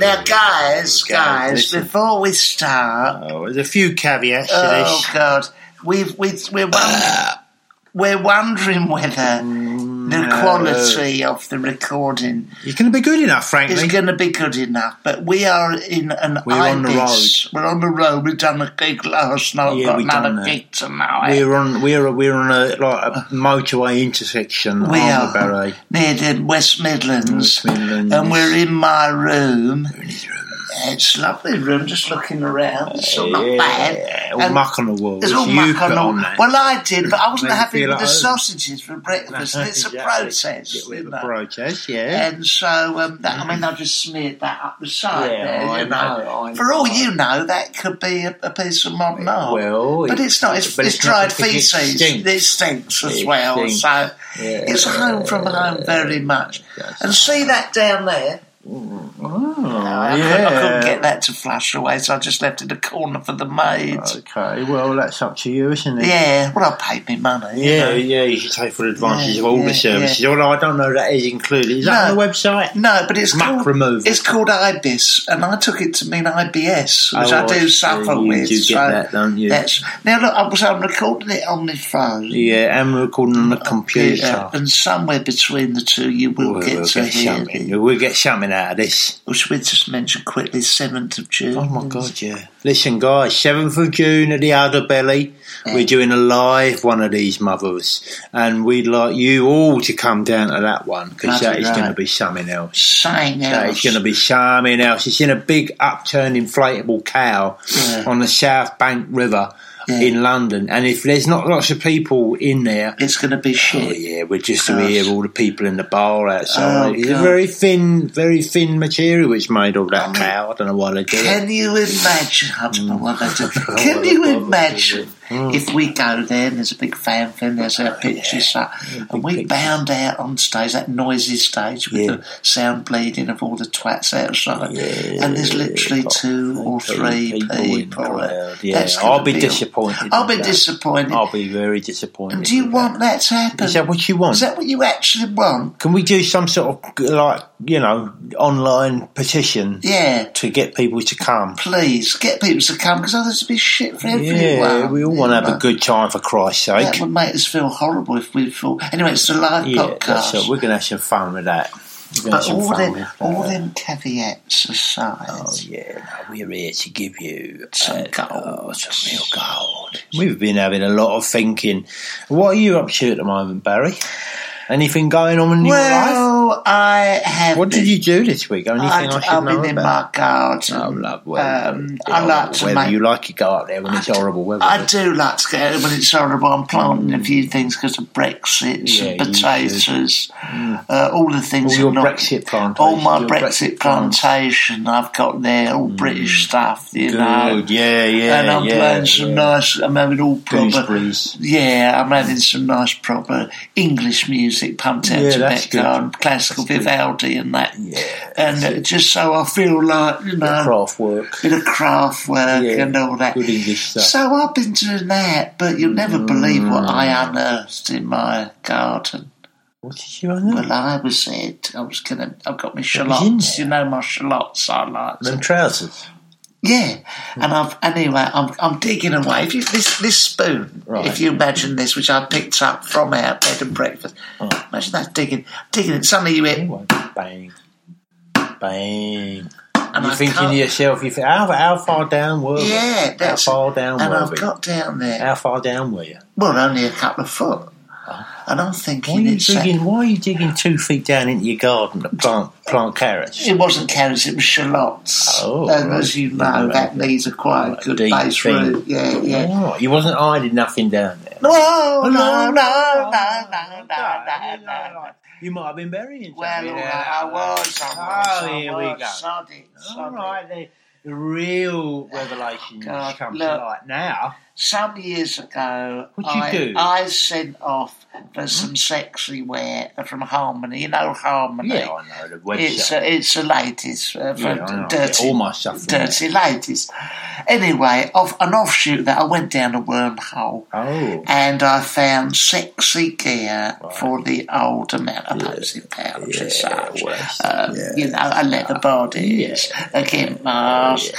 Now, guys, before we start, there's a few caveats to this. Oh God, we're wondering whether the quality of the recording is going to be good enough. Frankly, it's going to be good enough, but we are in an Ibis. We're on the road. We've done a gig last night. We've got another gig tonight. We're on a motorway intersection. We are the Barret, near the West Midlands, and we're in my room. We're in his room. It's a lovely room, just looking around. It's all not bad. All muck on the wall. There's all muck on the wall. Well, I did, but I wasn't having the sausages for breakfast. It's a process. It's a process, yeah. And so, I just smeared that up the side there, you know. For all you know, that could be a piece of modern art. Well, but it's not. It's dried faeces. It stinks as well. So it's home from home very much. And see that down there? I couldn't get that to flush away, so I just left it a corner for the maids. Okay, well, that's up to you, isn't it? Yeah, well, I paid me money. Yeah, you should take full advantage of all the services. Yeah. Although I don't know that is included. Is that on the website? No, but it's muck removal. It's called Ibis, and I took it to mean IBS, which I do suffer with. You do get that, don't you? Now, look, I'm recording it on the phone. Yeah, and we're recording on the computer. And somewhere between the two, you will get to hear it. We'll get something out of this. Well, should we just mention quickly 7th of June? Oh, my God, yeah. Listen, guys, 7th of June at the Udder Belly, we're doing a live one of these mothers, and we'd like you all to come down to that one, because that is going to be something else. That is going to be something else. It's in a big upturned inflatable cow on the South Bank River. Yeah. In London, and if there's not lots of people in there, it's going to be shit. Oh, yeah, we're just going to hear all the people in the bar outside. Oh, it's a very thin material which made all that cow. I don't know why they do it. Can you imagine? I don't know why they do it. Can you imagine if we go there and there's a big fan film, there's our pictures, and we bound out on stage, that noisy stage with the sound bleeding of all the twats outside, and there's literally two or three people. I'll be disappointed. I'll be disappointed. I'll be very disappointed. And do you want that to happen? Is that what you want? Is that what you actually want? Can we do some sort of, like, you know, online petition to get people to come? Please, get people to come, because otherwise it'd be shit for everyone. Yeah, we all want to have a good time, for Christ's sake. That would make us feel horrible if we feel... Anyway, it's a live podcast. We're going to have some fun with that. But all them caveats aside... Oh, yeah, we're here to give you some gold. Oh, some real gold. We've been having a lot of thinking. What are you up to at the moment, Barry? Anything going on in your life? Well, I have... What did you do this week? I've been in my garden. Oh, lovely. I like to make... You like to go up there when it's horrible weather. I do like to go when it's horrible. I'm planting a few things because of Brexit, and potatoes, all the things... All your Brexit plantations. All my Brexit plantation I've got there, all British stuff, you know. Yeah. And I'm playing some nice... I'm having all proper... Yeah, I'm having some nice proper English music pumped out to Mecca and classical Vivaldi and that. Yeah, and just so I feel like, you know... Bit of craft work and all that. Good English stuff. So I've been doing that, but you'll never believe what I unearthed in my garden. What did you unearth? Well, I've got my shallots. You know my shallots I like. Them trousers? Yeah, and I'm digging away. If you, this spoon, if you imagine this, which I picked up from our bed and breakfast, imagine that digging. And suddenly you hit bang. And you're thinking to yourself, how far down were you? Yeah, that's how far down. And I've got down there. How far down were you? Well, only a couple of foot. And I'm thinking... Why are you digging 2 feet down into your garden to plant carrots? It wasn't carrots, it was shallots. Oh, and as you know, that needs a good base root. Yeah. You wasn't hiding nothing down there. No. You might have been burying something. Well, I was. Sod it. All right, the real revelation has come to light now. Some years ago, I sent off for some sexy wear from Harmony. You know Harmony? Yeah, I know, the website. It's the ladies. Dirty, all my stuff. Dirty ladies. Anyway, an offshoot that I went down a wormhole and I found sexy gear for the older man, a posing pouch and such. You know, a leather bodies, a gimp mask,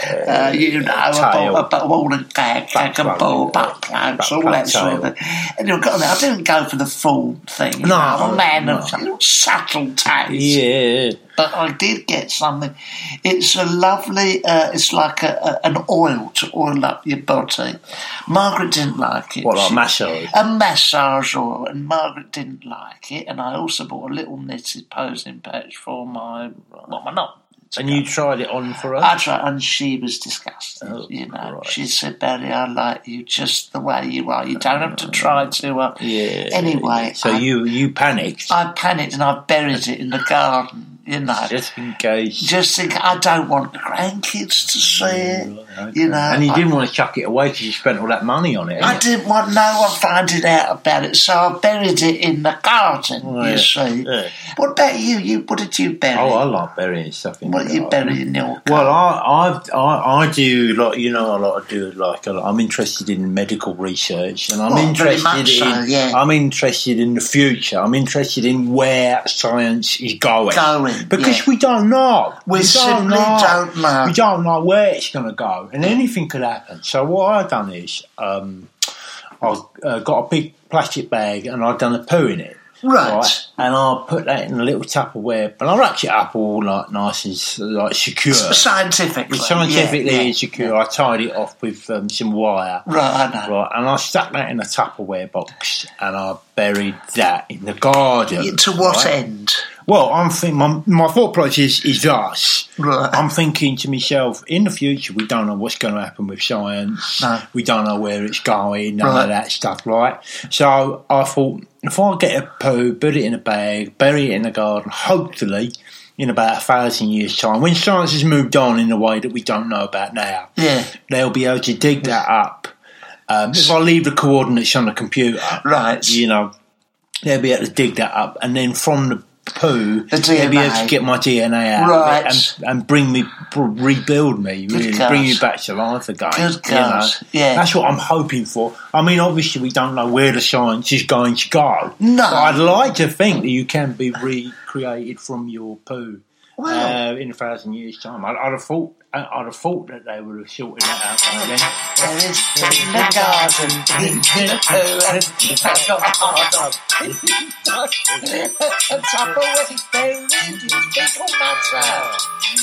you know, a ball and gag and ball. Butt plugs, all that sort of thing. And you've got that. I didn't go for the full thing. No, I'm a man of subtle taste. Yeah. But I did get something. It's a lovely, it's like an oil to oil up your body. Margaret didn't like it. What, like massage? A massage oil, and Margaret didn't like it. And I also bought a little knitted posing patch for my knot. And you tried it on for her? I tried, and she was disgusted, you know. Right. She said, Barry, I like you just the way you are. You don't have to try too hard. Yeah. Anyway. So you panicked? I panicked, and I buried it in the garden, you know. Just in case. Just in case. I don't want the grandkids to see it, you know. And you didn't want to chuck it away because you spent all that money on it. I didn't want no one finding out about it, so I buried it in the garden, see. Yeah. What about you? What did you bury? Oh, I like burying stuff in the garden. You bury in your garden? Well, I do, like, you know, I'm interested in medical research, and I'm interested in the future. I'm interested in where science is going because we don't know. We simply don't know. We don't know where it's going to go, and anything could happen. So what I've done is I've got a big plastic bag, and I've done a poo in it. Right. And I'll put that in a little Tupperware, and I'll wrap it up all like nice and like secure. Scientifically secure. Yeah. I tied it off with some wire. Right, I know. Right, and I stuck that in a Tupperware box, and I buried that in the garden. To what end? Well, I'm thinking, my thought process is thus. Right. I'm thinking to myself, in the future, we don't know what's going to happen with science. No. We don't know where it's going, none of that stuff, right? So I thought, if I get a poo, put it in a bag, bury it in the garden, hopefully in about 1,000 years' time, when science has moved on in a way that we don't know about now, they'll be able to dig that up. If I leave the coordinates on the computer, you know, they'll be able to dig that up, and then from the poo, they'll be able to get my DNA out and bring me, rebuild me, really, bring me back to life again. Good gosh. You know? Yeah. That's what I'm hoping for. I mean, obviously, we don't know where the science is going to go. No. But I'd like to think that you can be recreated from your poo in 1,000 years' time. I'd have thought that they would have sorted that out by then. There is in the garden, in the poo, I've got hard on. On top of where he buried his fecal matter.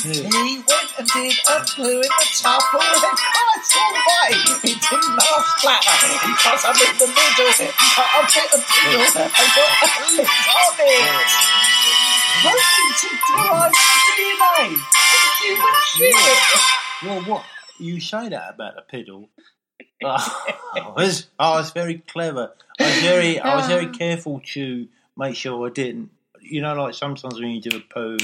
He went and did a poo in the top of where it's all right. He didn't laugh flatter, because I'm in the middle. I'm bit of poo, I've got a lid on it. Nothing to do. way. Did you Well, what you say that about a piddle? I was very clever. I was very careful to make sure I didn't. You know, like sometimes when you do a poo,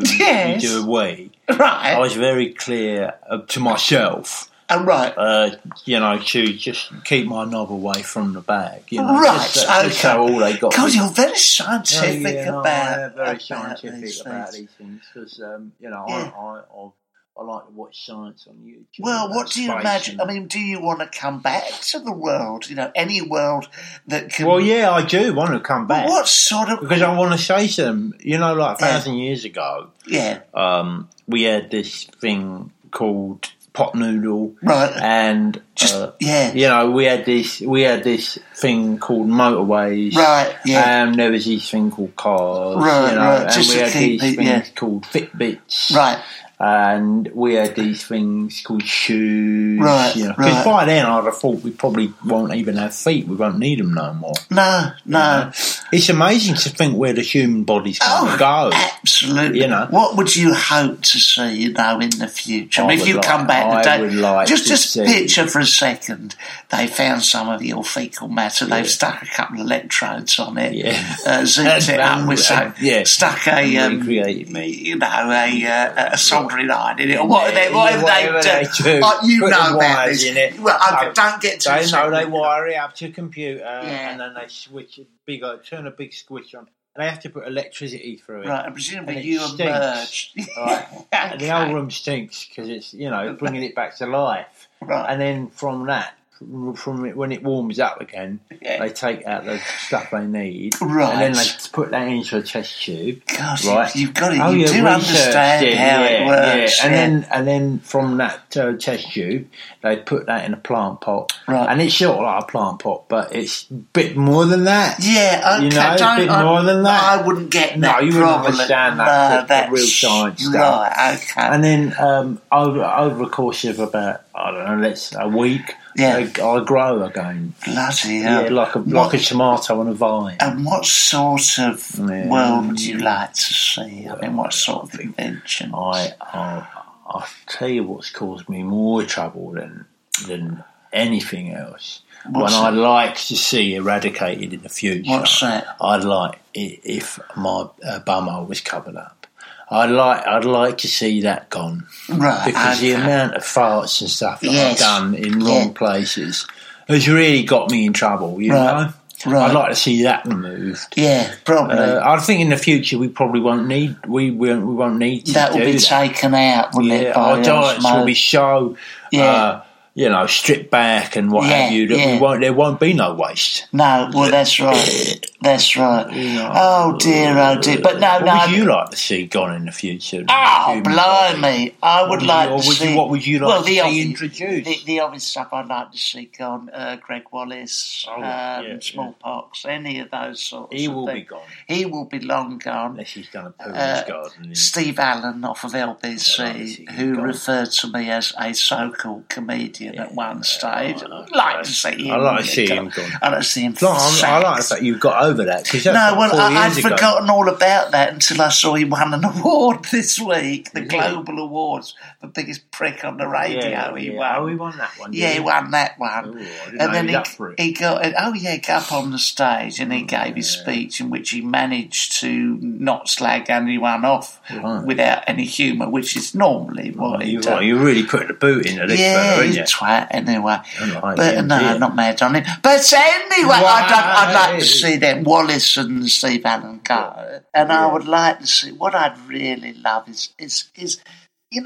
yes. You do a wee. Right. I was very clear to myself. Right. To just keep my knob away from the bag. You know, right. Just so all they got. God, you're very scientific about these things. Because, I like to watch science on YouTube. Well, what do you imagine? I mean, do you want to come back to the world? You know, any world that can... Well, yeah, I do want to come back. Well, what sort of... Because I want to say to them, you know, like 1,000 years ago, we had this thing called pot noodle. Right. And, we had this thing called motorways. Right, yeah. And there was this thing called cars. Right, right. And we had these things called Fitbits. Right. And we had these things called shoes. Right, because by then I'd have thought we probably won't even have feet. We won't need them no more. No. It's amazing to think where the human body's going to go. Absolutely. You know, what would you hope to see, you know, in the future? I mean, if you come back today, just picture for a second, they found some of your fecal matter. Yeah. They've stuck a couple of electrodes on it. Yeah. Zipped it up with stuck a recreated me. You know, a salt. In it, or whatever they do. Like, you put know about this. In it. Well, don't get too. They know they wire it up to a computer, and then they switch it turn a big switch on. They have to put electricity through it. Right, and presumably you emerge. Right. Okay. The whole room stinks because it's bringing it back to life. Right, and then from when it warms up again, they take out the stuff they need, and then they put that into a test tube. Gosh, you've got it. You do understand how it works. Yeah. And then from that test tube, they put that in a plant pot, and it's sort of like a plant pot, but it's a bit more than that. Yeah, okay. More than that. I wouldn't get that. No, you wouldn't understand that. That's real science stuff. Right, okay. And then over a course of about a week. Yeah, I grow again. Bloody hell! Yeah, like a tomato on a vine. And what sort of world would you like to see? I mean, what sort of inventions? I tell you what's caused me more trouble than anything else. I'd like to see eradicated in the future. What's that? I'd like if my bummer was covered up. I'd like to see that gone. Right. Because the amount of farts and stuff that I've done in wrong places has really got me in trouble, you know? Right. I'd like to see that removed. Yeah, probably. I think in the future we probably won't need. We won't need to that. Will be taken out, wouldn't it? Our diets will be so. Yeah. Stripped back and what have you. That there won't be no waste. No, well, that's right. That's right. Oh dear. But no, would you like to see gone in the future? Oh, blimey! I would like to see. What would you like to see introduced? The obvious stuff I'd like to see gone: Greg Wallace, smallpox, any of those sorts. He will be gone. He will be long gone. Unless he's done a poo in his garden. Steve Allen off of LBC, who referred to me as a so-called comedian. At one stage, I'd like to see him. I like to see him. I like that you've got over that. I'd forgotten all about that until I saw he won an award this week, the Global Awards, the biggest prick on the radio. He won. Oh, he won that one. Yeah, he won that one. Ooh, and then he got. He got up on the stage and he gave his speech in which he managed to not slag anyone off without any humour, which is normally what he does. You really put the boot into this fella, aren't you? Twat anyway, I'm not mad on him. But anyway, I'd like to see that Wallace and Steve Allen go, and I would like to see. What I'd really love is the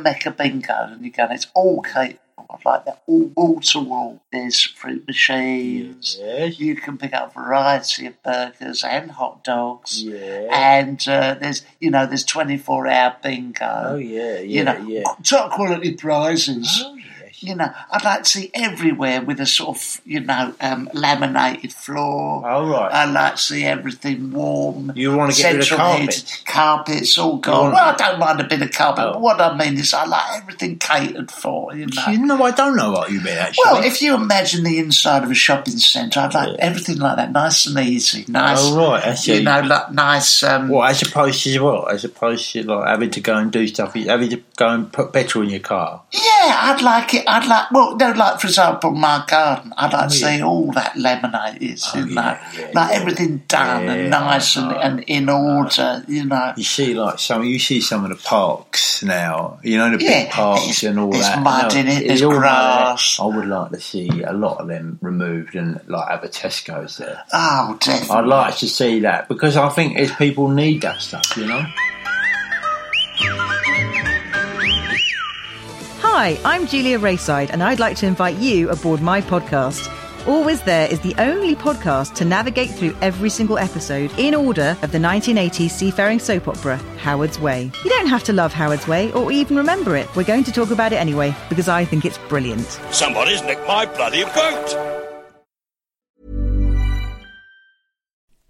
Mecca bingo, and you go, it's all cake. I'd like that all wall to wall. There's fruit machines. Yes. You can pick up a variety of burgers and hot dogs. Yeah. And there's 24-hour bingo. Oh yeah. Top quality prizes. Oh. you know, I'd like to see everywhere with a sort of, you know, laminated floor. Oh, right. I'd like to see everything warm. You want to get rid of carpet? Carpet's all gone. Well, I don't mind a bit of carpet, but what I mean is I like everything catered for, you know. You know, I don't know what you mean, actually. Well, if you imagine the inside of a shopping centre, I'd like everything like that, nice and easy, nice. Oh, right, I see. You know, like nice... well, as opposed to what? As opposed to, like, having to go and do stuff, having to go and put petrol in your car? Yeah, I'd like it. I'd like, well, no, like, for example, my garden, I'd like to see all that laminate is, everything done and nice and in order, you know. You see, like, some of the parks now, you know, the big parks and all that. There's mud in it, there's grass. I would like to see a lot of them removed and, like, have a Tesco's there. Oh, definitely. I'd like to see that because I think it's people need that stuff, you know. Hi, I'm Julia Rayside, and I'd like to invite you aboard my podcast. Always There is the only podcast to navigate through every single episode in order of the 1980s seafaring soap opera, Howard's Way. You don't have to love Howard's Way or even remember it. We're going to talk about it anyway, because I think it's brilliant. Somebody's nicked my bloody boat!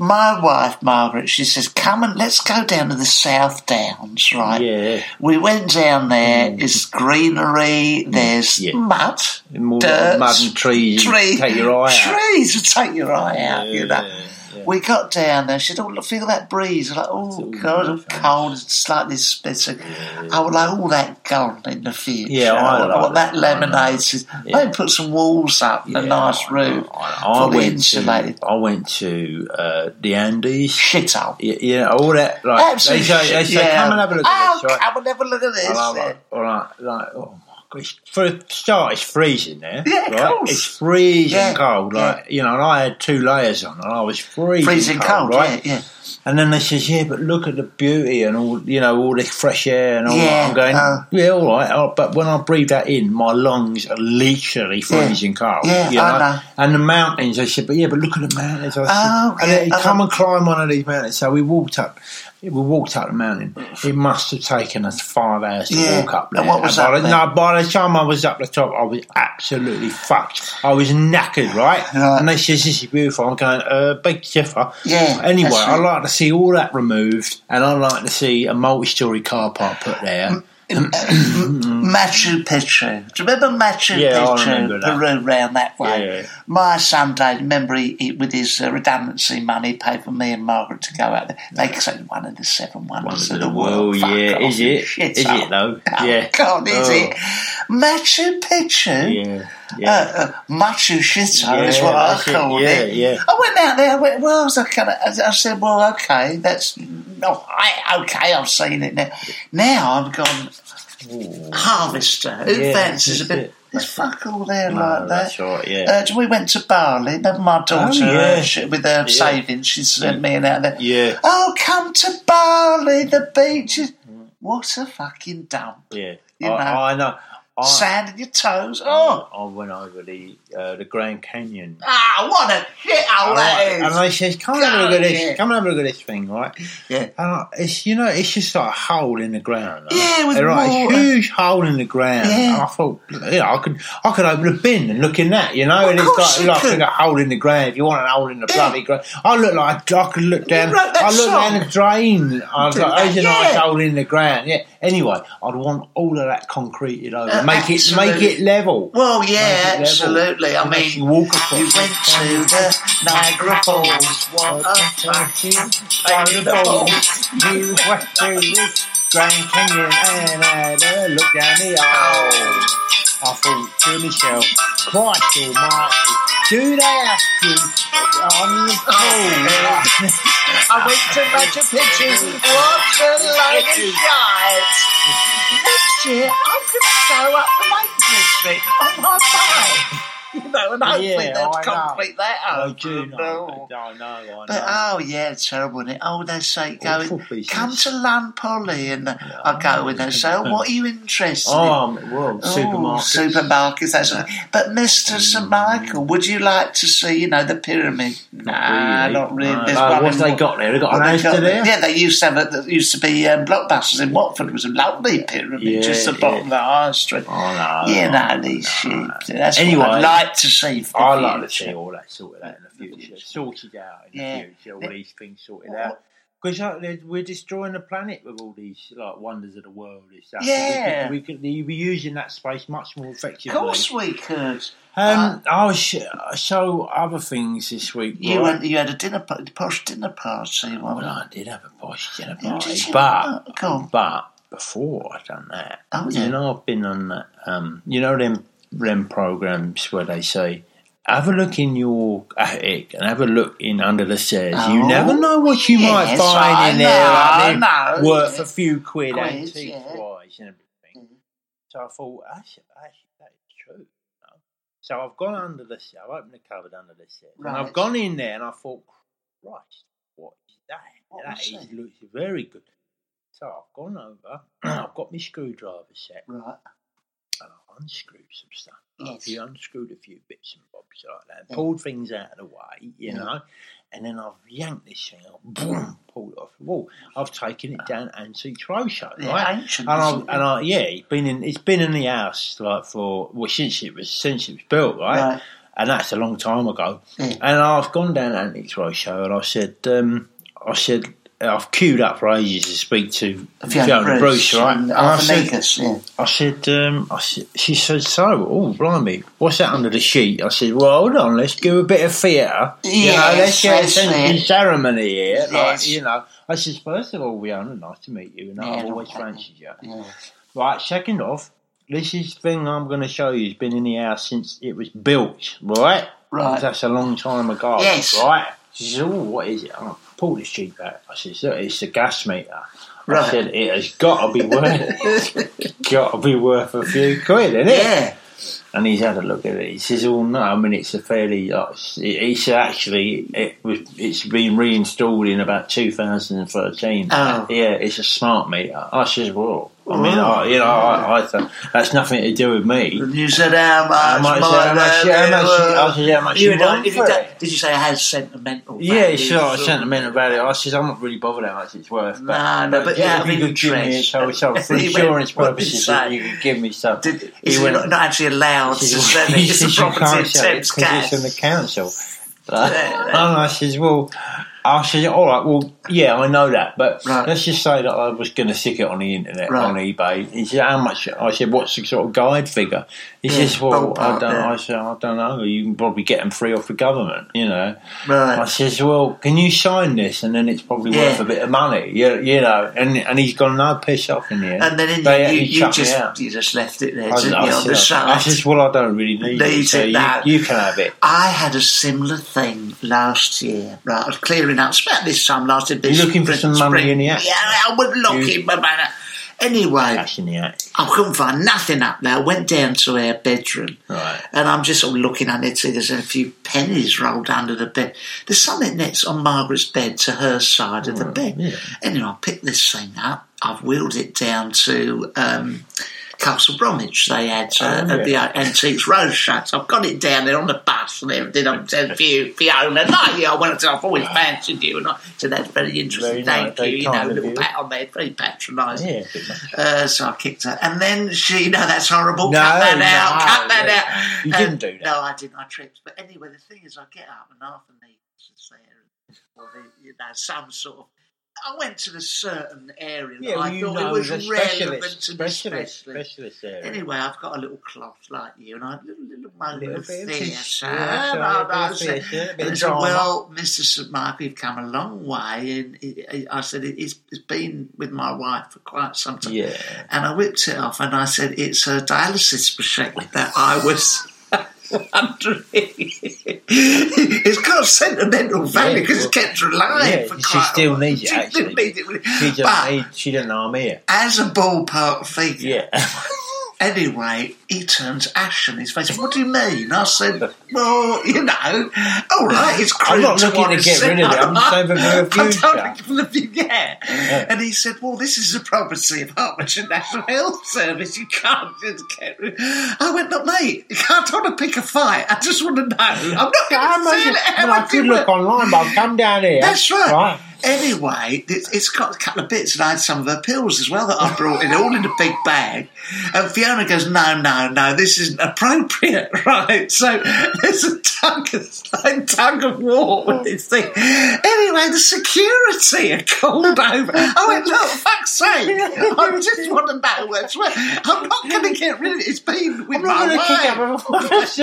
My wife, Margaret, she says, come and let's go down to the South Downs, right? Yeah. We went down there, it's greenery, there's mud, dirt, mud and trees. Trees would take your eye out, you know. Yeah. We got down there, she said, oh, look, feel that breeze. I'm like, oh, God, I'm cold, it's like this bitter. Yeah. I would like all that gold in the future. Yeah, I want that laminated. Yeah. They put some walls up and a nice roof. I went to the Andes. Shithole. Yeah, all that. Like, absolutely. They say, come and have a look at this. Right? Come and have a look at this. All right. For a start, it's freezing there. Yeah, of course. It's freezing cold. You know, and I had two layers on, and I was freezing cold, right? Yeah. And then they says, yeah, but look at the beauty and all, you know, all this fresh air and all that. I'm going, all right. But when I breathe that in, my lungs are literally freezing cold. Yeah, you know? I know. And the mountains, they said, but look at the mountains. I said, come and climb one of these mountains. So we walked up the mountain. It must have taken us 5 hours to walk up there. And what was up there? No, by the time I was up the top, I was absolutely fucked. I was knackered, right? And they said, this is beautiful. I'm going, big differ. Yeah. Anyway, I'd like to see all that removed, and I'd like to see a multi-storey car park put there. Machu Picchu. Do you remember Machu Picchu? I remember that. Peru, round that way. Yeah, yeah. My son, Dave, remember he with his redundancy money, paid for me and Margaret to go out there. They say one of the seven wonders of the world. Yeah, is it? Is it though? Yeah, God, is it? Machu Picchu. Yeah. Machu Picchu is what I called it. Yeah. I went out there. I said, well, okay, that's. I've seen it now. Now I've gone. Ooh. Harvester. Who fancies a bit? There's fuck all there like that. That's right, yeah. We went to Bali. Remember my daughter with her savings? She sent me out there. Yeah. Oh, come to Bali, the beaches. What a fucking dump. Yeah. You know. I know. Sand in your toes. Oh, I went over the Grand Canyon. Ah, what a shithole that is! And they says, "Come and have a look at this. Come and have a look at this thing, right?" Yeah. And it's just like a hole in the ground. Right? Yeah, with a huge hole in the ground. Yeah. And I thought, I could open a bin and look in that, you know. Well, and it's like a hole in the ground. If you want a hole in the bloody ground, I could look down. I looked down the drain. I was like, "There's a nice hole in the ground." Yeah. Anyway, I'd want all of that concreted over. Make it level. Well, yeah, absolutely. I mean, you went to the Niagara Falls. What a fucking incredible. You went to the Grand Canyon and had a look down the aisle. I thought to myself, Christ almighty, do they ask you on the pool? I went to Machu Picchu, walked the light and shine. Next year, I'm going to go up the Lake District on my bike. You know, and hopefully they'll complete that out. I do know. I know. But, terrible. Oh, they say, come to Lunpolly, and I go and they say, what are you interested in? Supermarkets. Supermarkets, that sort of thing. But Mr. St. Michael, would you like to see, the pyramid? Not really. No. What have they got there? They got an oyster there? Yeah, they used to be Blockbusters in Watford. It was a lovely pyramid, just the bottom of the high street. Oh, no. Shit. Anyway, I'd like to see all that sorted out in the future. Sorted out in the future, all these things sorted out. Because we're destroying the planet with all these wonders of the world and stuff. Yeah. We could be using that space much more effectively. Of course we could. Other things this week. You had a posh dinner party. Well, I did have a posh dinner party. But before I'd done that, I've been on that, them REM programs where they say, have a look in your attic and have a look in under the stairs. Oh, you never know what you might find in there. Worth a few quid antiques-wise and everything. Mm-hmm. So I thought, that is true. So I've gone under the stairs. I've opened the cupboard under the stairs. Right. And I've gone in there and I thought, Christ, what is that? Looks very good. So I've gone over and I've got my screwdriver set. Right. And I unscrewed some stuff. Yes. I unscrewed a few bits and bobs like that, pulled things out of the way, you know, and then I've yanked this thing out, boom, pulled it off the wall. I've taken it down Antiques Roadshow, right? Ancient, it's been in the house since it was built, right? And that's a long time ago. Yeah. And I've gone down Antiques Roadshow, and I said I've queued up for ages to speak to Fiona Bruce, right? And Arthur Negus, she said, blimey, what's that under the sheet? I said, well, hold on, let's do a bit of theatre. Let's get a ceremony here. Yes. I said, first of all, Fiona, nice to meet you, and I've always fancied you. Yeah. Right, second off, this is the thing I'm going to show you. It's been in the house since it was built, right? Right. That's a long time ago, right? She said, what is it? Pulled this cheap out. I said, it's the gas meter. Right. I said, it has got to be worth a few quid, isn't it? Yeah. And he's had a look at it. He says, it's a fairly. It's been reinstalled in about 2013. Oh. Yeah, it's a smart meter. I says, well. I thought that's nothing to do with me. You said how much you want for it. Did you say it has sentimental value? Yeah, sure, sentimental value. I said, I'm not really bothered how much it's worth. But if you could give me for insurance purposes, you could give me stuff. He was not actually allowed to sell it. It's a property in Thames Cash. It's from the council. And I says, well, I said, all right, well, yeah, I know that, but let's just say that I was going to stick it on the internet, on eBay. He said, how much? I said, what's the sort of guide figure? He says, well, I said, I don't know. You can probably get them free off the government, you know. Right. I says, well, can you sign this? And then it's probably worth a bit of money, you know. And he's gone, no, piss off in the end. And then you just left it there, didn't you, on the side? I says, well, I don't really need it, so you can have it. I had a similar thing last year, right? I was clearing out, about this time last year. You're looking for some money in the act? Yeah, I was looking, but anyway, I couldn't find nothing up there. I went down to her bedroom, and I'm just sort of looking at it. There's a few pennies rolled under the bed. There's something that's on Margaret's bed to her side of the bed. Yeah. Anyway, I picked this thing up. I've wheeled it down to Castle Bromwich. They had at the Antiques Roadshow. So I've got it down there on the bus and everything. I'm saying, Fiona, like you, I've always fancied you. And I said, that's very interesting. Thank you. You know, a little pat on there, very patronising. Yeah, so I kicked her. And then she, no, that's horrible. Cut that out. You didn't do that. No, I didn't. I tripped. But anyway, the thing is, I get up and Arthur Negus is there, or some sort of. I went to a certain area that I thought it was relevant to the specialist area. Anyway, I've got a little cloth like you, and I have a little moment of theatre. And I said, well, Mr. St. Michael, you've come a long way. And I said, it's been with my wife for quite some time. Yeah. And I whipped it off, and I said, it's a dialysis machine that I was... It's got a sentimental value because it's kept her alive for quite a while. She still needs it, actually. She doesn't know I'm here. As a ballpark figure. Yeah. Anyway, he turns ashen. His face. What do you mean? I said, well, you know, all right, it's cruel. I'm not looking to get rid of it. I'm saving for the future. Yeah. And he said, well, this is the property of Hertfordshire National Health Service. You can't just get rid of it. I went, but mate, I don't want to pick a fight. I just want to know. I'm not going to feel it. Well, I could look online, but I've come down here. That's right. Anyway, it's got a couple of bits, and I had some of her pills as well that I brought in, all in a big bag. And Fiona goes, no, this isn't appropriate, right? So there's a tug of war with this thing. Anyway, the security are called over. I went, look, fuck's sake, I just want to know where it's worth. I'm not going to get rid of it. It's been with my wife. She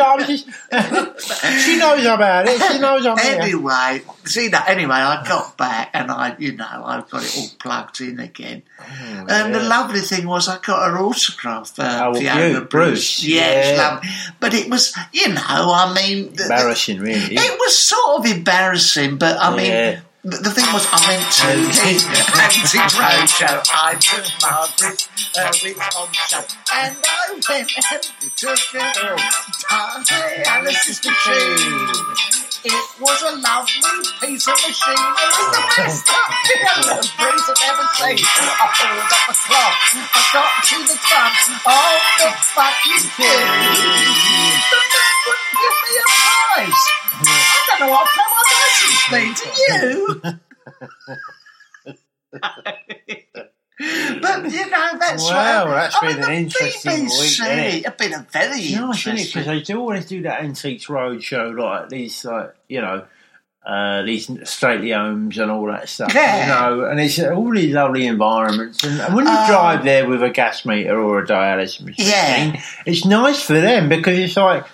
knows about it. She knows I'm here. Anyway, I got back. And I've got it all plugged in again. Oh, and the lovely thing was, I got her autograph, Fiona Bruce. Lovely. But it was, embarrassing, really. It was sort of embarrassing, but I mean. The thing was, I went to the Antiques Roadshow. I took Margaret with on show, and I went and took her down to Alice's machine. It was a lovely piece of machinery, the best Fiona Bruce I've ever seen. I pulled up the cloth, I got to the front of the fucking queue. The man wouldn't give me a price. I don't know what my license means to you. But that's right. Wow, that's been an interesting BBC, week. It's been a very interesting week. Because they do always do that Antiques Roadshow, these stately homes and all that stuff, and it's all these lovely environments. And when you drive there with a gas meter or a dialysis machine, it's nice for them because it's like,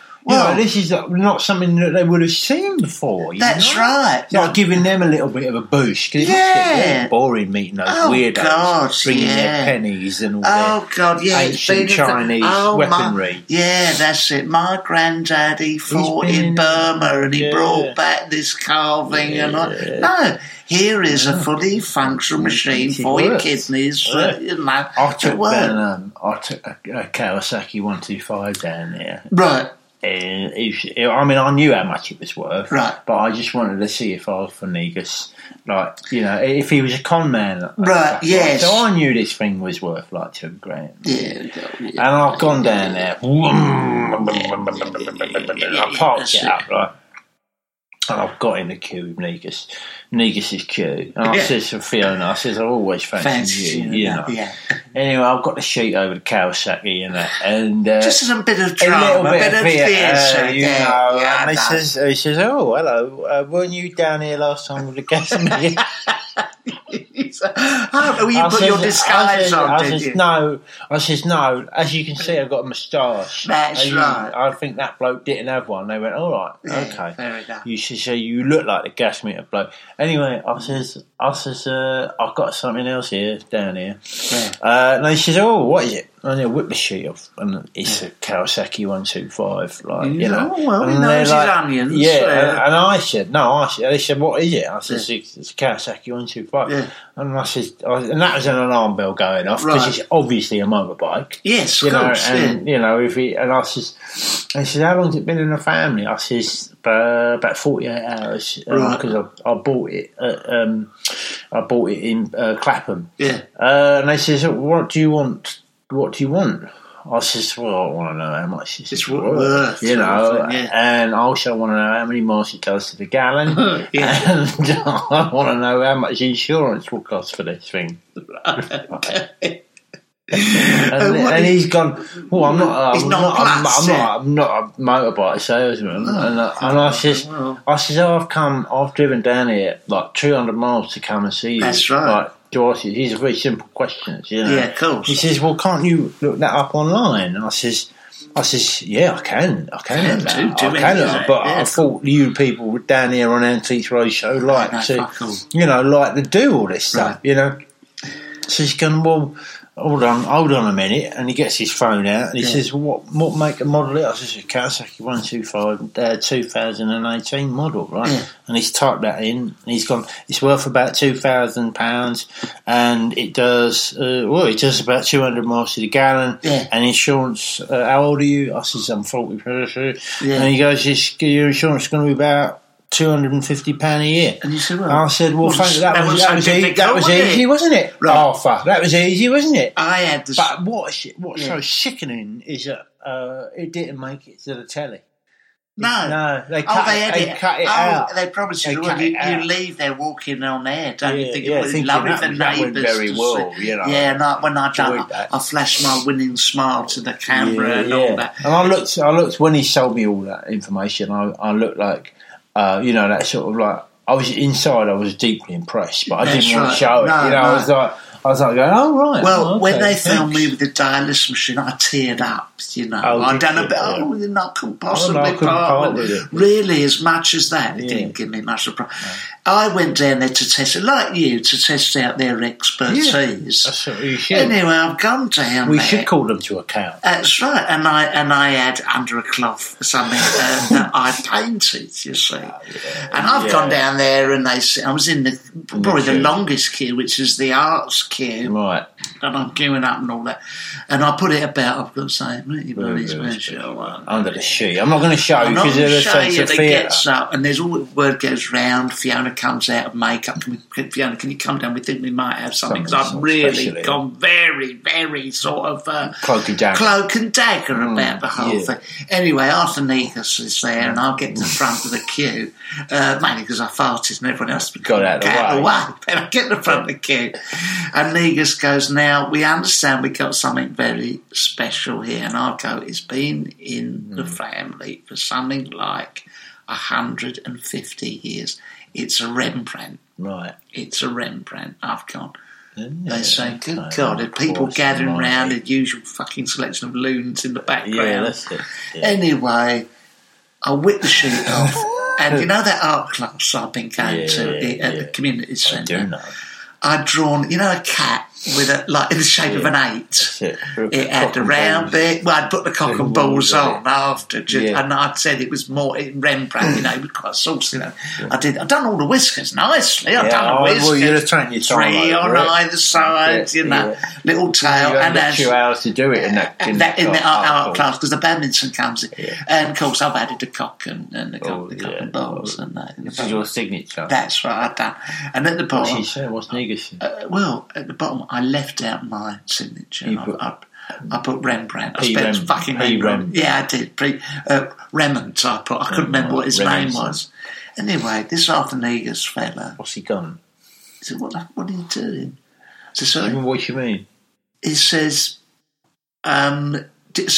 this is not something that they would have seen before. That's right. It's like giving them a little bit of a boost. Because it must get really boring meeting those weirdos. God, bringing their pennies and all their ancient Chinese weaponry. That's it. My granddaddy fought in Burma and he brought back this carving and all. No, here is a fully functional machine for your kidneys. I took a Kawasaki 125 down there. Right. I knew how much it was worth, but I just wanted to see if Arthur Negus, if he was a con man. So I knew this thing was worth like £2,000. And I've gone down there. I parked it up, right? and I've got in the queue with Negus. Negus's queue. And I said to Fiona, I said, I've always fancied you. You know. Anyway, I've got the sheet over the Kawasaki and that. And, just a bit of drama, a bit of theatre. You know, and he says, oh, hello, weren't you down here last time with the gas in here? You put your disguise on, did you? I says, no. As you can see, I've got a moustache. That's right. I think that bloke didn't have one. They went, all right, okay. Fair enough. You should say, you look like the gas meter bloke. Anyway, I says, I've got something else here, down here. Yeah. And they says, oh, what is it? And they whip the sheet off, and it's a Kawasaki 125, like, you know. Oh, well, he knows his onions. Yeah, and I said, they said, what is it? I said, it's a Kawasaki 125. Yeah. And I said, and that was an alarm bell going off, because it's obviously a motorbike. Yes, of course. And, you know, I said, how long's it been in the family? I said, about 48 hours, because I bought it in Clapham. Yeah. And they says, what do you want? I says, well, I want to know how much it's worth, you know, and I also want to know how many miles it does to the gallon, and I want to know how much insurance will cost for this thing. Okay. and he's gone, well, I'm not a motorbike salesman. I says, oh, I've driven down here like 200 miles to come and see you. That's right. Like, these are very simple questions, you know. Yeah, of course. He says, well, can't you look that up online? And I says, yeah, I can look that up. I thought you people down here on Antiques Roadshow like to do all this stuff, you know. So he's going, well, hold on a minute, and he gets his phone out and he says, well, what make and model it? I says, a Kawasaki 125 2018 model, right? Yeah. And he's typed that in, and he's gone, it's worth about £2,000, and it does about 200 miles to the gallon, and insurance, how old are you? I says, I'm 40, and he goes, your insurance is going to be about £250 a year. And you said, well, I said, well, that was easy, wasn't it? Right. Arthur, that was easy, wasn't it? I had this. But what's so sickening is that it didn't make it to the telly. No. They cut it out. They promised you, you leave there walking on air, don't you think it would love it for neighbours? Very well, you know. Yeah, like when I done that, I flashed my winning smile to the camera and all that. And I looked, when he sold me all that information, I looked like, you know, that sort of like, I was deeply impressed, but I didn't want to show it. I was like going, oh, right. Well, when they found me with the dialysis machine, I teared up, you know. I couldn't possibly part with it. Really, as much as that, it didn't give me much of a problem. No. I went down there to test it, like you, to test out their expertise. Yeah, that's what you should. Anyway, I've gone down there. We should call them to account. That's right. And I had under a cloth something that I painted, you see. Oh, yeah. And I've gone down there, and I was in probably the longest queue, which is the arts queue. Right. And I'm queuing up and all that. And I put it about, I've got to say, under the sheet. I'm not going to show you because there's a sense of fear. Gets up, and there's all the word goes round, Fiona comes out of makeup. Fiona, can you come down? We think we might have something. Because I've really gone very, very sort of cloak and dagger about the whole thing. Anyway, Arthur Negus is there, and I'll get to the front of the queue, mainly because I farted and everyone else got out of the way. And I get to the front of the queue, and Negus goes, now, we understand we've got something very special here. And I go, it's been in the family for something like 150 years. It's a Rembrandt. Right. It's a Rembrandt. I've gone. Yeah, they say, good God, there's people gathering round the usual fucking selection of loons in the background. Yeah, that's it. Yeah. Anyway, I whipped the sheet off. And you know that art class I've been going to at the community centre? I do know. I'd drawn, you know, a cat with in the shape of an 8. It had the round bit. Well, I'd put the cock and balls on after, and I'd said it was more Rembrandt, you know, it was quite saucy. You know. I'd done all the whiskers nicely. I'd done the whiskers. Well, you'd have taken your time. 3 on either side, you know, little tail. And had 2 hours to do it in the art class because the badminton comes in. Yeah. And of course, I've added the cock and the cock and balls. This is your signature. That's right, I've done. And at the bottom. What's Negus? Well, at the bottom, I left out my signature. I put Rembrandt. I spelled fucking Rembrandt. Yeah, I did. Remmant, I couldn't remember what his name was. Anyway, this Arthur Negus fella. What's he done? He said, what are you doing? So, what do you mean? He says, did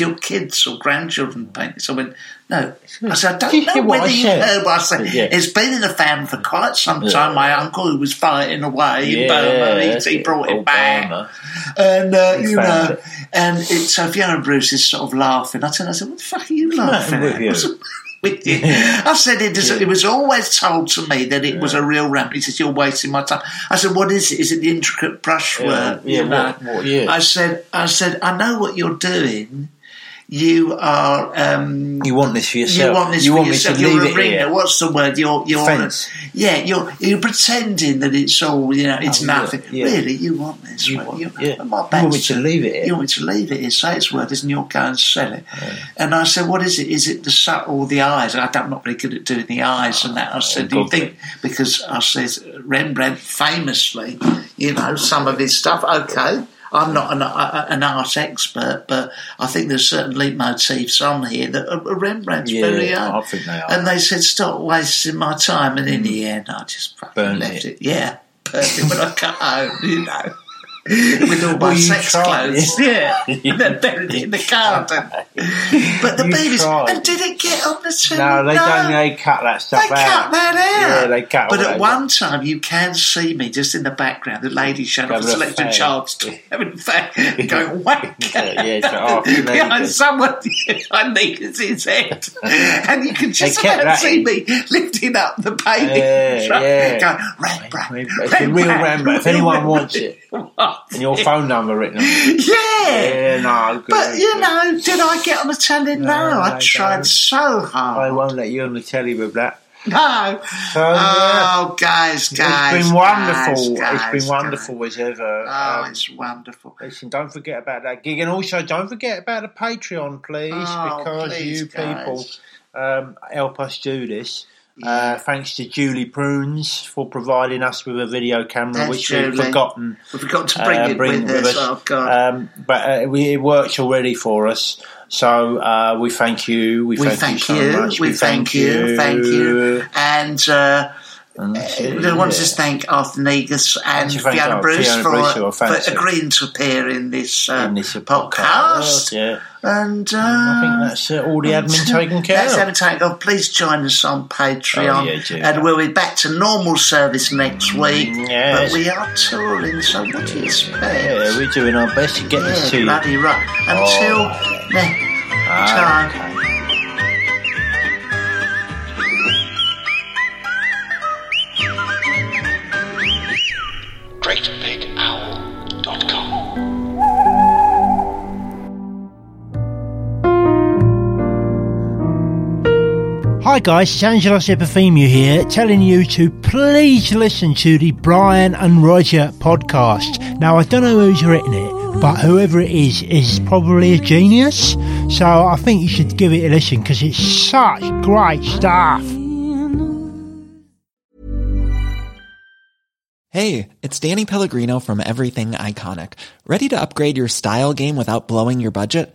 your kids or grandchildren paint this? I went, no. I said, I don't know whether you heard what I said. Yeah. It's been in the family for quite some time. My uncle, who was fighting away in Burma, he brought it back. Burma. And, you know, and so Fiona Bruce is sort of laughing. I said, what the fuck are you laughing at? I said, it was always told to me that it was a real ramp. He said, you're wasting my time. I said, what is it? Is it the intricate brushwork? Yeah. I said, I know what you're doing. You are... you want this for yourself. You want this for yourself. You're a ringer. What's the word? You're fence. You're pretending that it's all, you know, it's nothing. Yeah. Really, you want this. You want me to leave it here, say it's worth this, and you'll go and sell it. Yeah. And I said, what is it? Is it the subtle, the eyes? And I'm not really good at doing the eyes and that. I said, do you think... Because I said, Rembrandt famously, you know, some of his stuff, okay... I'm not an art expert, but I think there's certain leitmotifs on here that are Rembrandt's very own. I think they are. And they said, stop wasting my time. And in the end, I just fucking left it. Yeah, perfect. When I cut home, you know, with all my sex clothes. And then buried it in the garden. But the babies... And did it get on the tin? No, they don't. They cut that stuff out. They cut that out. Yeah, they cut all that out. But at one time, you can see me just in the background, the lady showing off a selection child's having a going whack. Behind someone, I need his head. And you can just about see me lifting up the baby. Yeah. Going, Rembrandt. It's the real Rembrandt. If anyone wants it. And your phone number written on it. Yeah. But, you know, did I get on the telly? No, I tried so hard. I won't let you on the telly with that. No. So, guys. It's been wonderful. As ever. Oh, it's wonderful. Listen, don't forget about that gig. And also, don't forget about the Patreon, please, because you people help us do this. Yeah. Thanks to Julie Prunes for providing us with a video camera, which we've forgotten. We forgot to bring it with us. Oh, God. But it works already for us. So we thank you. We thank you so much. We thank you. And I want to just thank Arthur Negus and Fiona Bruce for agreeing to appear in this podcast. Yeah. And I think that's all the admin taken care of. That's admin taken. Please join us on Patreon. And we'll be back to normal service next week. Yes. But we are touring, so what do you expect? Yeah, we're doing our best to get this to you. Bloody right. Until next time. Okay. Hi guys, Sangelos Epifemiou here, telling you to please listen to the Brian and Roger podcast. Now, I don't know who's written it, but whoever it is probably a genius. So I think you should give it a listen because it's such great stuff. Hey, it's Danny Pellegrino from Everything Iconic. Ready to upgrade your style game without blowing your budget?